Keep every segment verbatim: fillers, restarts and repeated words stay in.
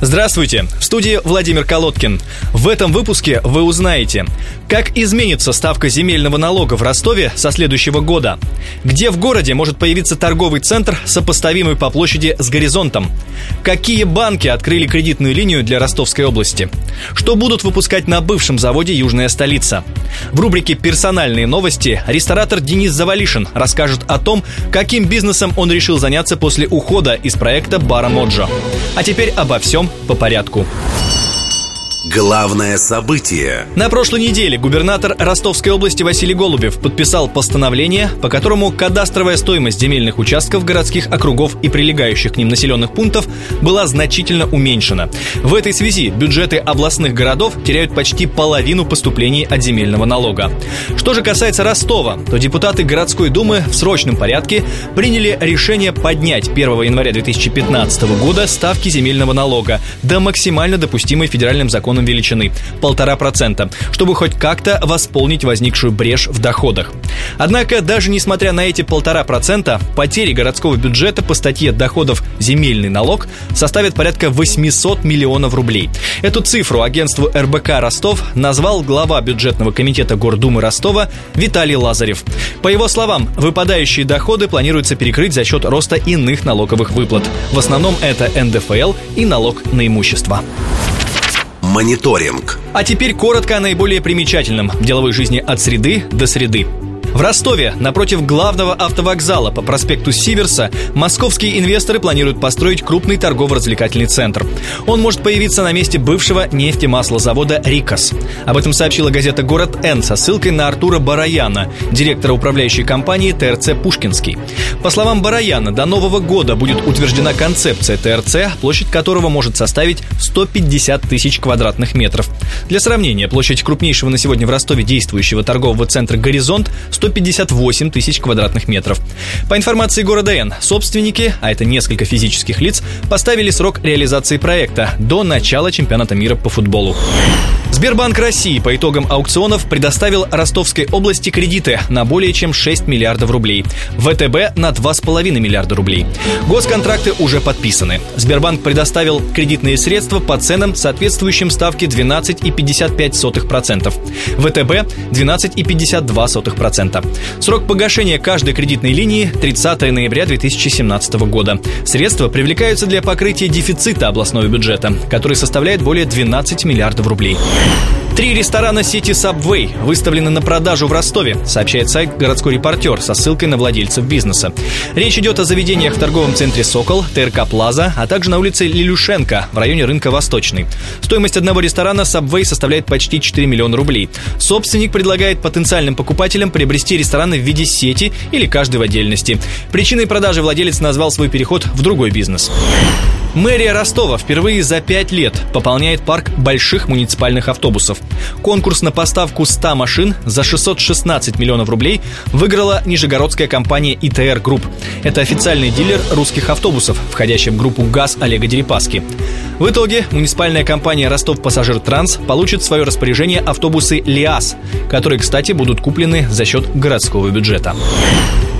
Здравствуйте! В студии Владимир Колодкин. В этом выпуске вы узнаете, как изменится ставка земельного налога в Ростове со следующего года, где в городе может появиться торговый центр, сопоставимый по площади с Горизонтом, какие банки открыли кредитную линию для Ростовской области, что будут выпускать на бывшем заводе «Южная столица». В рубрике «Персональные новости» ресторатор Денис Завалишин расскажет о том, каким бизнесом он решил заняться после ухода из проекта «Бара Моджо». А теперь обо всем по порядку. Главное событие. На прошлой неделе губернатор Ростовской области Василий Голубев подписал постановление, по которому кадастровая стоимость земельных участков городских округов и прилегающих к ним населенных пунктов была значительно уменьшена. В этой связи бюджеты областных городов теряют почти половину поступлений от земельного налога. Что же касается Ростова, то депутаты городской думы в срочном порядке приняли решение поднять первого января две тысячи пятнадцатого года ставки земельного налога до максимально допустимой федеральным законом величины – полтора процента, чтобы хоть как-то восполнить возникшую брешь в доходах. Однако, даже несмотря на эти полтора процента, потери городского бюджета по статье доходов «Земельный налог» составят порядка восемьсот миллионов рублей. Эту цифру агентству эр бэ ка «Ростов» назвал глава бюджетного комитета Гордумы Ростова Виталий Лазарев. По его словам, выпадающие доходы планируется перекрыть за счет роста иных налоговых выплат. В основном это эн дэ эф эл и налог на имущество. Мониторинг. А теперь коротко о наиболее примечательном в деловой жизни от среды до среды. В Ростове, напротив главного автовокзала по проспекту Сиверса, московские инвесторы планируют построить крупный торгово-развлекательный центр. Он может появиться на месте бывшего нефтемаслозавода «Рикос». Об этом сообщила газета «Город Н» со ссылкой на Артура Бараяна, директора управляющей компании тэ эр цэ «Пушкинский». По словам Бараяна, до Нового года будет утверждена концепция тэ эр цэ, площадь которого может составить сто пятьдесят тысяч квадратных метров. Для сравнения, площадь крупнейшего на сегодня в Ростове действующего торгового центра «Горизонт» сто пятьдесят восемь тысяч квадратных метров. По информации «Города Н», собственники, а это несколько физических лиц, поставили срок реализации проекта до начала чемпионата мира по футболу. Сбербанк России по итогам аукционов предоставил Ростовской области кредиты на более чем шесть миллиардов рублей, вэ тэ бэ на два с половиной миллиарда рублей. Госконтракты уже подписаны. Сбербанк предоставил кредитные средства по ценам, соответствующим ставке двенадцать целых пятьдесят пять сотых процента, вэ тэ бэ – двенадцать целых пятьдесят два сотых процента. Срок погашения каждой кредитной линии – тридцатого ноября две тысячи семнадцатого года. Средства привлекаются для покрытия дефицита областного бюджета, который составляет более двенадцати миллиардов рублей. Три ресторана сети Subway выставлены на продажу в Ростове, сообщает сайт «Городской репортер» со ссылкой на владельцев бизнеса. Речь идет о заведениях в торговом центре «Сокол», тэ эр ка «Плаза», а также на улице Лилюшенко в районе рынка «Восточный». Стоимость одного ресторана Subway составляет почти четыре миллиона рублей. Собственник предлагает потенциальным покупателям приобрести рестораны в виде сети или каждый в отдельности. Причиной продажи владелец назвал свой переход в другой бизнес. Мэрия Ростова впервые за пять лет пополняет парк больших муниципальных автобусов. Конкурс на поставку ста машин за шестьсот шестнадцать миллионов рублей выиграла нижегородская компания «ИТР Групп». Это официальный дилер русских автобусов, входящий в группу «ГАЗ» Олега Дерипаски. В итоге муниципальная компания «Ростов Пассажир Транс» получит в свое распоряжение автобусы «ЛиАЗ», которые, кстати, будут куплены за счет городского бюджета.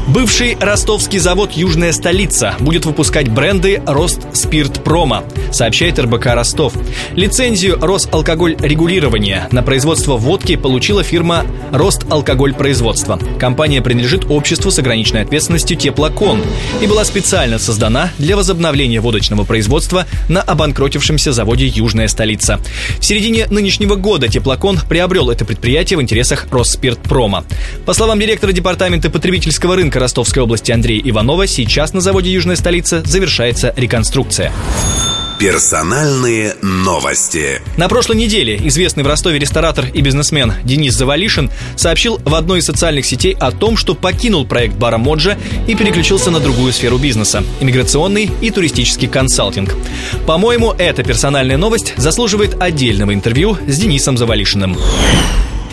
Бывший ростовский завод «Южная столица» будет выпускать бренды «Рост Спирт Прома», сообщает эр бэ ка «Ростов». Лицензию «Росалкогольрегулирование» на производство водки получила фирма «Росталкогольпроизводство». Компания принадлежит обществу с ограниченной ответственностью «Теплокон» и была специально создана для возобновления водочного производства на обанкротившемся заводе «Южная столица». В середине нынешнего года «Теплокон» приобрел это предприятие в интересах «Росспиртпрома». По словам директора департамента потребительского рынка Ростовской области Андрея Иванова, сейчас на заводе «Южная столица» завершается реконструкция. Персональные новости. На прошлой неделе известный в Ростове ресторатор и бизнесмен Денис Завалишин сообщил в одной из социальных сетей о том, что покинул проект «Бара Моджо» и переключился на другую сферу бизнеса – иммиграционный и туристический консалтинг. По-моему, эта персональная новость заслуживает отдельного интервью с Денисом Завалишиным.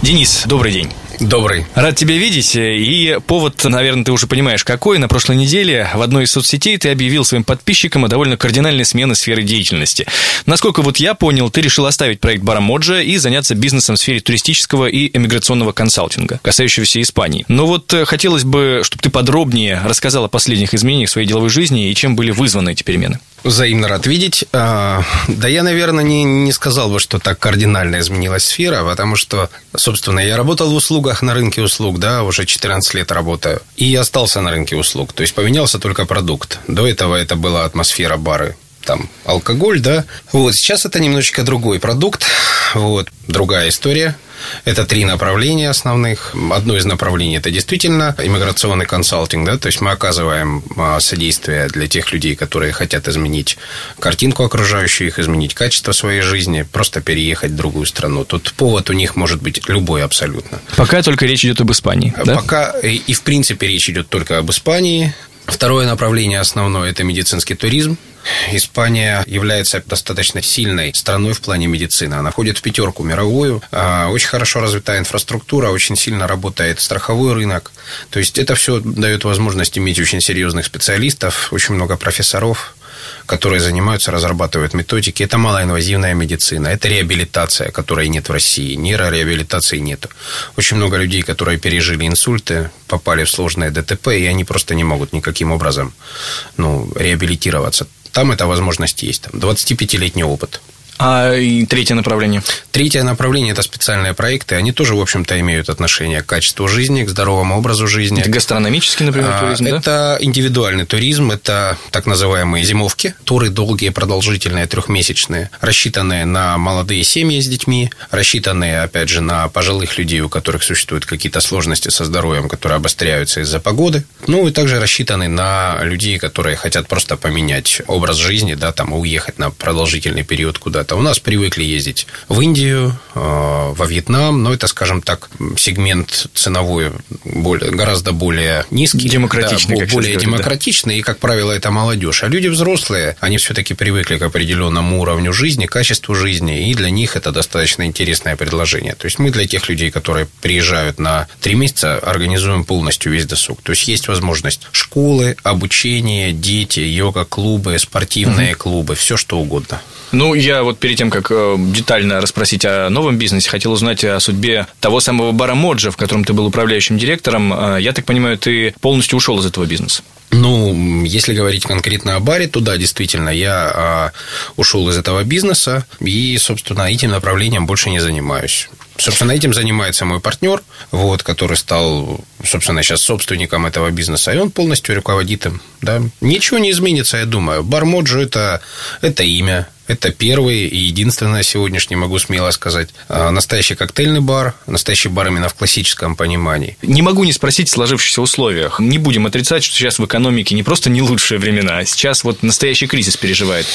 Денис, добрый день. Добрый. Рад тебя видеть. И повод, наверное, ты уже понимаешь, какой. На прошлой неделе в одной из соцсетей ты объявил своим подписчикам о довольно кардинальной смене сферы деятельности. Насколько вот я понял, ты решил оставить проект бара Моджа и заняться бизнесом в сфере туристического и эмиграционного консалтинга, касающегося Испании. Но вот хотелось бы, чтобы ты подробнее рассказал о последних изменениях в своей деловой жизни и чем были вызваны эти перемены. Взаимно рад видеть. Да я, наверное, не, не сказал бы, что так кардинально изменилась сфера, потому что, собственно, я работал в услугах, на рынке услуг, да, уже четырнадцать лет работаю, и остался на рынке услуг, то есть поменялся только продукт. До этого это была атмосфера бары, там, алкоголь, да. Вот, сейчас это немножечко другой продукт, вот, другая история. Это три направления основных. Одно из направлений – это действительно иммиграционный консалтинг, да, то есть мы оказываем содействие для тех людей, которые хотят изменить картинку окружающую их, изменить качество своей жизни, просто переехать в другую страну. Тут повод у них может быть любой абсолютно. Пока только речь идет об Испании, да? Пока и, в принципе, речь идет только об Испании. Второе направление основное – это медицинский туризм. Испания является достаточно сильной страной в плане медицины. Она входит в пятерку мировую. Очень хорошо развита инфраструктура, очень сильно работает страховой рынок. То есть это все дает возможность иметь очень серьезных специалистов, очень много профессоров, которые занимаются, разрабатывают методики. Это малоинвазивная медицина, это реабилитация, которой нет в России, нейрореабилитации нету. Очень много людей, которые пережили инсульты, попали в сложное ДТП, и они просто не могут никаким образом, ну, реабилитироваться. Там эта возможность есть, там двадцатипятилетний опыт. А и третье направление? Третье направление – это специальные проекты. Они тоже, в общем-то, имеют отношение к качеству жизни, к здоровому образу жизни. Это гастрономический, например, туризм, а, да? Это индивидуальный туризм, это так называемые зимовки. Туры долгие, продолжительные, трехмесячные, рассчитанные на молодые семьи с детьми, рассчитанные, опять же, на пожилых людей, у которых существуют какие-то сложности со здоровьем, которые обостряются из-за погоды. Ну, и также рассчитаны на людей, которые хотят просто поменять образ жизни, да, там, уехать на продолжительный период куда-то. У нас привыкли ездить в Индию, во Вьетнам, но это, скажем так, сегмент ценовой более, гораздо более низкий. Демократичный. Да, более демократичный, да. И, как правило, это молодежь. А люди взрослые, они все-таки привыкли к определенному уровню жизни, качеству жизни, и для них это достаточно интересное предложение. То есть мы для тех людей, которые приезжают на три месяца, организуем полностью весь досуг. То есть есть возможность школы, обучение, дети, йога-клубы, спортивные mm-hmm. клубы, все что угодно. Ну, я вот перед тем, как детально расспросить о новом бизнесе, хотел узнать о судьбе того самого бара Моджа, в котором ты был управляющим директором. Я так понимаю, ты полностью ушел из этого бизнеса? Ну, если говорить конкретно о баре, то да, действительно, я ушел из этого бизнеса и, собственно, этим направлением больше не занимаюсь. Собственно, этим занимается мой партнер, вот, который стал, собственно, сейчас собственником этого бизнеса, и он полностью руководит им. Да. Ничего не изменится, я думаю. Бар Моджо – это, это имя. Это первый и единственный сегодняшний, могу смело сказать, настоящий коктейльный бар, настоящий бар именно в классическом понимании. Не могу не спросить о сложившихся условиях. Не будем отрицать, что сейчас в экономике не просто не лучшие времена, а сейчас вот настоящий кризис переживает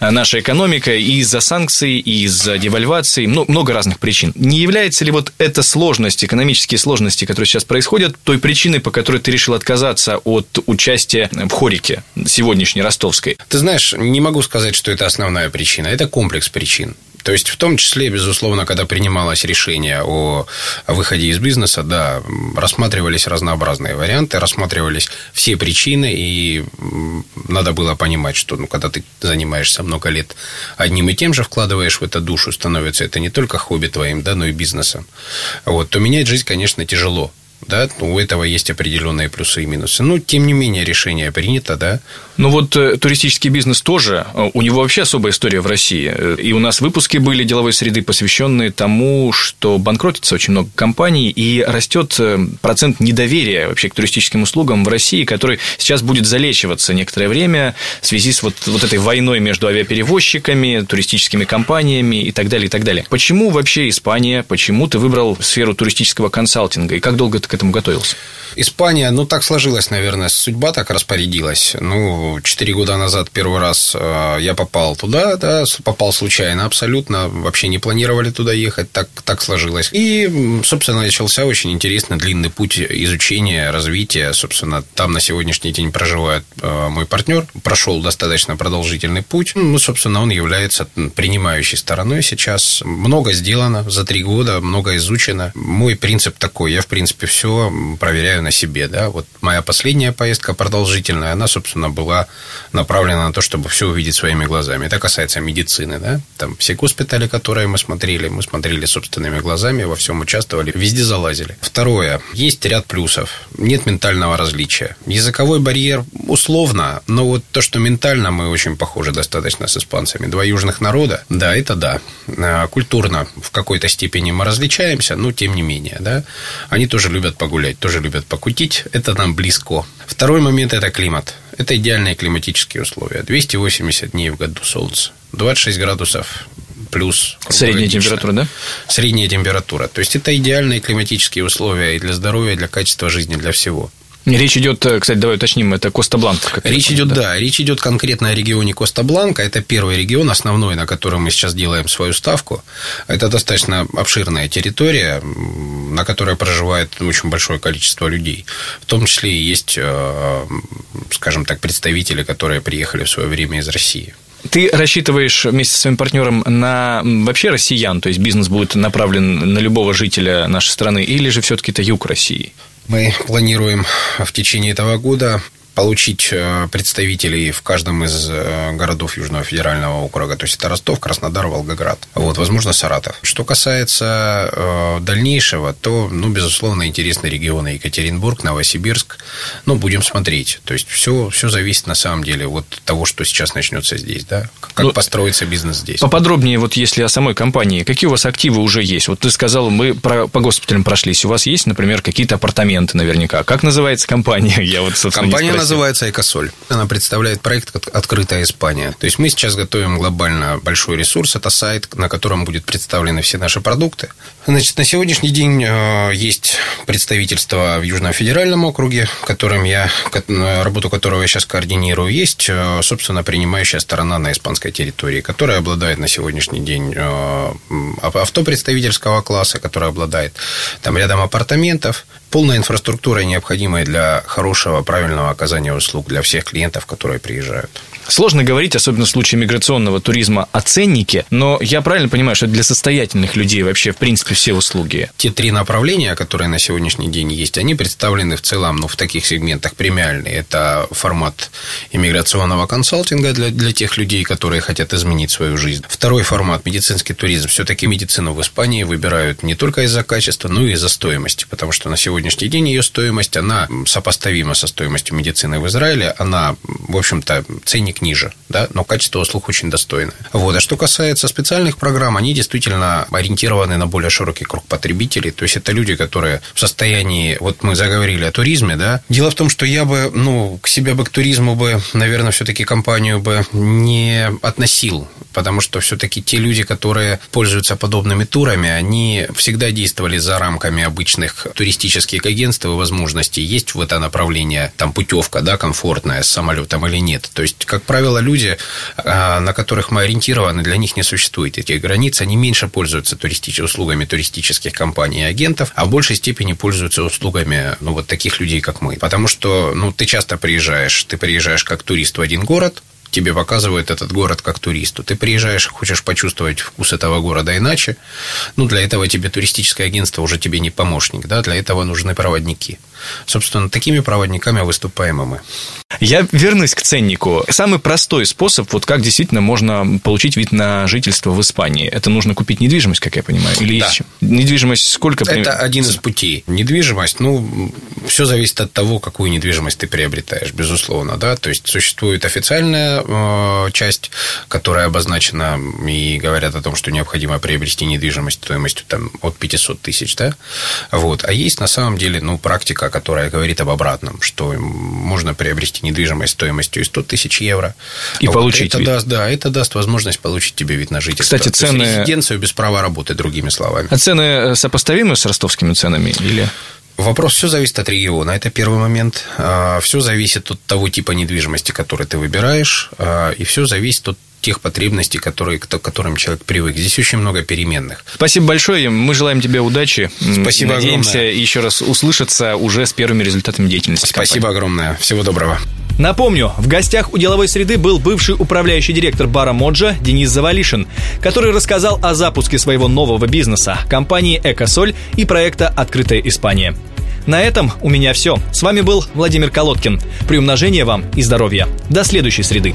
наша экономика и из-за санкций, и из-за девальвации, много разных причин. Не является ли вот эта сложность, экономические сложности, которые сейчас происходят, той причиной, по которой ты решил отказаться от участия в хорике сегодняшней ростовской? Ты знаешь, не могу сказать, что это основная причина. Это комплекс причин. То есть, в том числе, безусловно, когда принималось решение о, о выходе из бизнеса, да, рассматривались разнообразные варианты, рассматривались все причины, и надо было понимать, что, ну, когда ты занимаешься много лет одним и тем же, вкладываешь в это душу, становится это не только хобби твоим, да, но и бизнесом. Вот, то менять жизнь, конечно, тяжело. Да, у этого есть определенные плюсы и минусы. Но, тем не менее, решение принято, да. Ну, вот туристический бизнес тоже, у него вообще особая история в России. И у нас выпуски были деловой среды, посвященные тому, что банкротится очень много компаний, и растет процент недоверия вообще к туристическим услугам в России, который сейчас будет залечиваться некоторое время в связи с вот, вот этой войной между авиаперевозчиками, туристическими компаниями и так далее, и так далее. Почему вообще Испания, почему ты выбрал сферу туристического консалтинга, и как долго ты к этому готовился? Испания, ну, так сложилась, наверное, судьба так распорядилась. Ну, четыре года назад первый раз я попал туда, да, попал случайно абсолютно, вообще не планировали туда ехать, так, так сложилось. И, собственно, начался очень интересный длинный путь изучения, развития. Собственно, там на сегодняшний день проживает мой партнер, прошел достаточно продолжительный путь. Ну, собственно, он является принимающей стороной сейчас. Много сделано за три года, много изучено. Мой принцип такой, я, в принципе, все проверяю на себе, да, вот моя последняя поездка продолжительная, она, собственно, была направлена на то, чтобы все увидеть своими глазами. Это касается медицины, да, там все госпитали, которые мы смотрели, мы смотрели собственными глазами, во всем участвовали, везде залазили. Второе, есть ряд плюсов, нет ментального различия. Языковой барьер условно, но вот то, что ментально мы очень похожи достаточно с испанцами, два южных народа, да, это да. Культурно в какой-то степени мы различаемся, но тем не менее, да, они тоже любят погулять, тоже любят покутить, это нам близко. Второй момент – это климат. Это идеальные климатические условия. двести восемьдесят дней в году солнце, двадцать шесть градусов плюс. Средняя температура, да? Средняя температура. То есть, это идеальные климатические условия и для здоровья, и для качества жизни, для всего. Речь идет, кстати, давай уточним, это Коста-Бланка. Речь идет, да? да, речь идет конкретно о регионе Коста-Бланка. Это первый регион, основной, на котором мы сейчас делаем свою ставку. Это достаточно обширная территория, на которой проживает очень большое количество людей. В том числе и есть, скажем так, представители, которые приехали в свое время из России. Ты рассчитываешь вместе со своим партнером на вообще россиян, то есть бизнес будет направлен на любого жителя нашей страны, или же все-таки это юг России? Мы планируем в течение этого года получить представителей в каждом из городов Южного федерального округа. То есть, это Ростов, Краснодар, Волгоград. Вот, возможно, Саратов. Что касается дальнейшего, то, ну, безусловно, интересны регионы Екатеринбург, Новосибирск. Ну, будем смотреть. То есть, все, все зависит, на самом деле, от того, что сейчас начнется здесь, да? Как ну, построится бизнес здесь. Поподробнее, вот если о самой компании. Какие у вас активы уже есть? Вот ты сказал, мы про, по госпиталям прошлись. У вас есть, например, какие-то апартаменты наверняка. Как называется компания? Я вот, собственно, не спросил. Называется «Eixo Sol». Она представляет проект «Открытая Испания». То есть, мы сейчас готовим глобально большой ресурс. Это сайт, на котором будут представлены все наши продукты. Значит, на сегодняшний день есть представительство в Южном федеральном округе, которым я, работу которого я сейчас координирую. Есть, собственно, принимающая сторона на испанской территории, которая обладает на сегодняшний день авто представительского класса, которая обладает там рядом апартаментов, полной инфраструктурой, необходимой для хорошего, правильного оказания услуг для всех клиентов, которые приезжают. Сложно говорить, особенно в случае миграционного туризма, о ценнике, но я правильно понимаю, что для состоятельных людей вообще, в принципе, все услуги? Те три направления, которые на сегодняшний день есть, они представлены в целом, ну, в таких сегментах премиальные. Это формат иммиграционного консалтинга для, для тех людей, которые хотят изменить свою жизнь. Второй формат – медицинский туризм. Все-таки медицину в Испании выбирают не только из-за качества, но и из-за стоимости, потому что на сегодняшний день ее стоимость, она сопоставима со стоимостью медицины. Цены в Израиле, она, в общем-то, ценник ниже, да, но качество услуг очень достойное. Вот. А что касается специальных программ, они действительно ориентированы на более широкий круг потребителей, то есть, это люди, которые в состоянии, вот мы заговорили о туризме, да, дело в том, что я бы, ну, к себе бы к туризму бы, наверное, все-таки компанию бы не относил, потому что все-таки те люди, которые пользуются подобными турами, они всегда действовали за рамками обычных туристических агентств и возможностей, есть в это направление, там, путевки, да, комфортная с самолетом или нет. То есть, как правило, люди, на которых мы ориентированы, для них не существует этих границ, они меньше пользуются туристич... услугами туристических компаний и агентов, а в большей степени пользуются услугами, ну, вот таких людей, как мы. Потому что, ну, ты часто приезжаешь, ты приезжаешь как турист в один город, тебе показывают этот город как туристу. Ты приезжаешь, хочешь почувствовать вкус этого города иначе. Ну, для этого тебе туристическое агентство уже тебе не помощник, да? Для этого нужны проводники. Собственно, такими проводниками выступаем и мы. Я вернусь к ценнику. Самый простой способ, вот как действительно можно получить вид на жительство в Испании. Это нужно купить недвижимость, как я понимаю? Или да. Есть недвижимость сколько? Это один из путей. Недвижимость, ну, все зависит от того, какую недвижимость ты приобретаешь, безусловно, да? То есть, существует официальная часть, которая обозначена и говорят о том, что необходимо приобрести недвижимость стоимостью там, от пятисот тысяч, да, вот, а есть на самом деле, ну, практика, которая говорит об обратном, что можно приобрести недвижимость стоимостью сто тысяч евро. И вот, получить это вид. Даст, да, это даст возможность получить тебе вид на жительство. Кстати, цены... То есть, резиденцию без права работы, другими словами. А цены сопоставимы с ростовскими ценами или... Вопрос, все зависит от региона, это первый момент. Все зависит от того типа недвижимости, который ты выбираешь, и все зависит от тех потребностей, которые, к которым человек привык. Здесь очень много переменных. Спасибо большое, мы желаем тебе удачи. Спасибо. Надеемся огромное. Надеемся еще раз услышаться уже с первыми результатами деятельности. Спасибо компании. Огромное, всего доброго. Напомню, в гостях у «Деловой среды» был бывший управляющий директор бара «Моджа» Денис Завалишин, который рассказал о запуске своего нового бизнеса, компании «Eixo Sol» и проекта «Открытая Испания». На этом у меня все. С вами был Владимир Колодкин. Приумножения вам и здоровья. До следующей среды.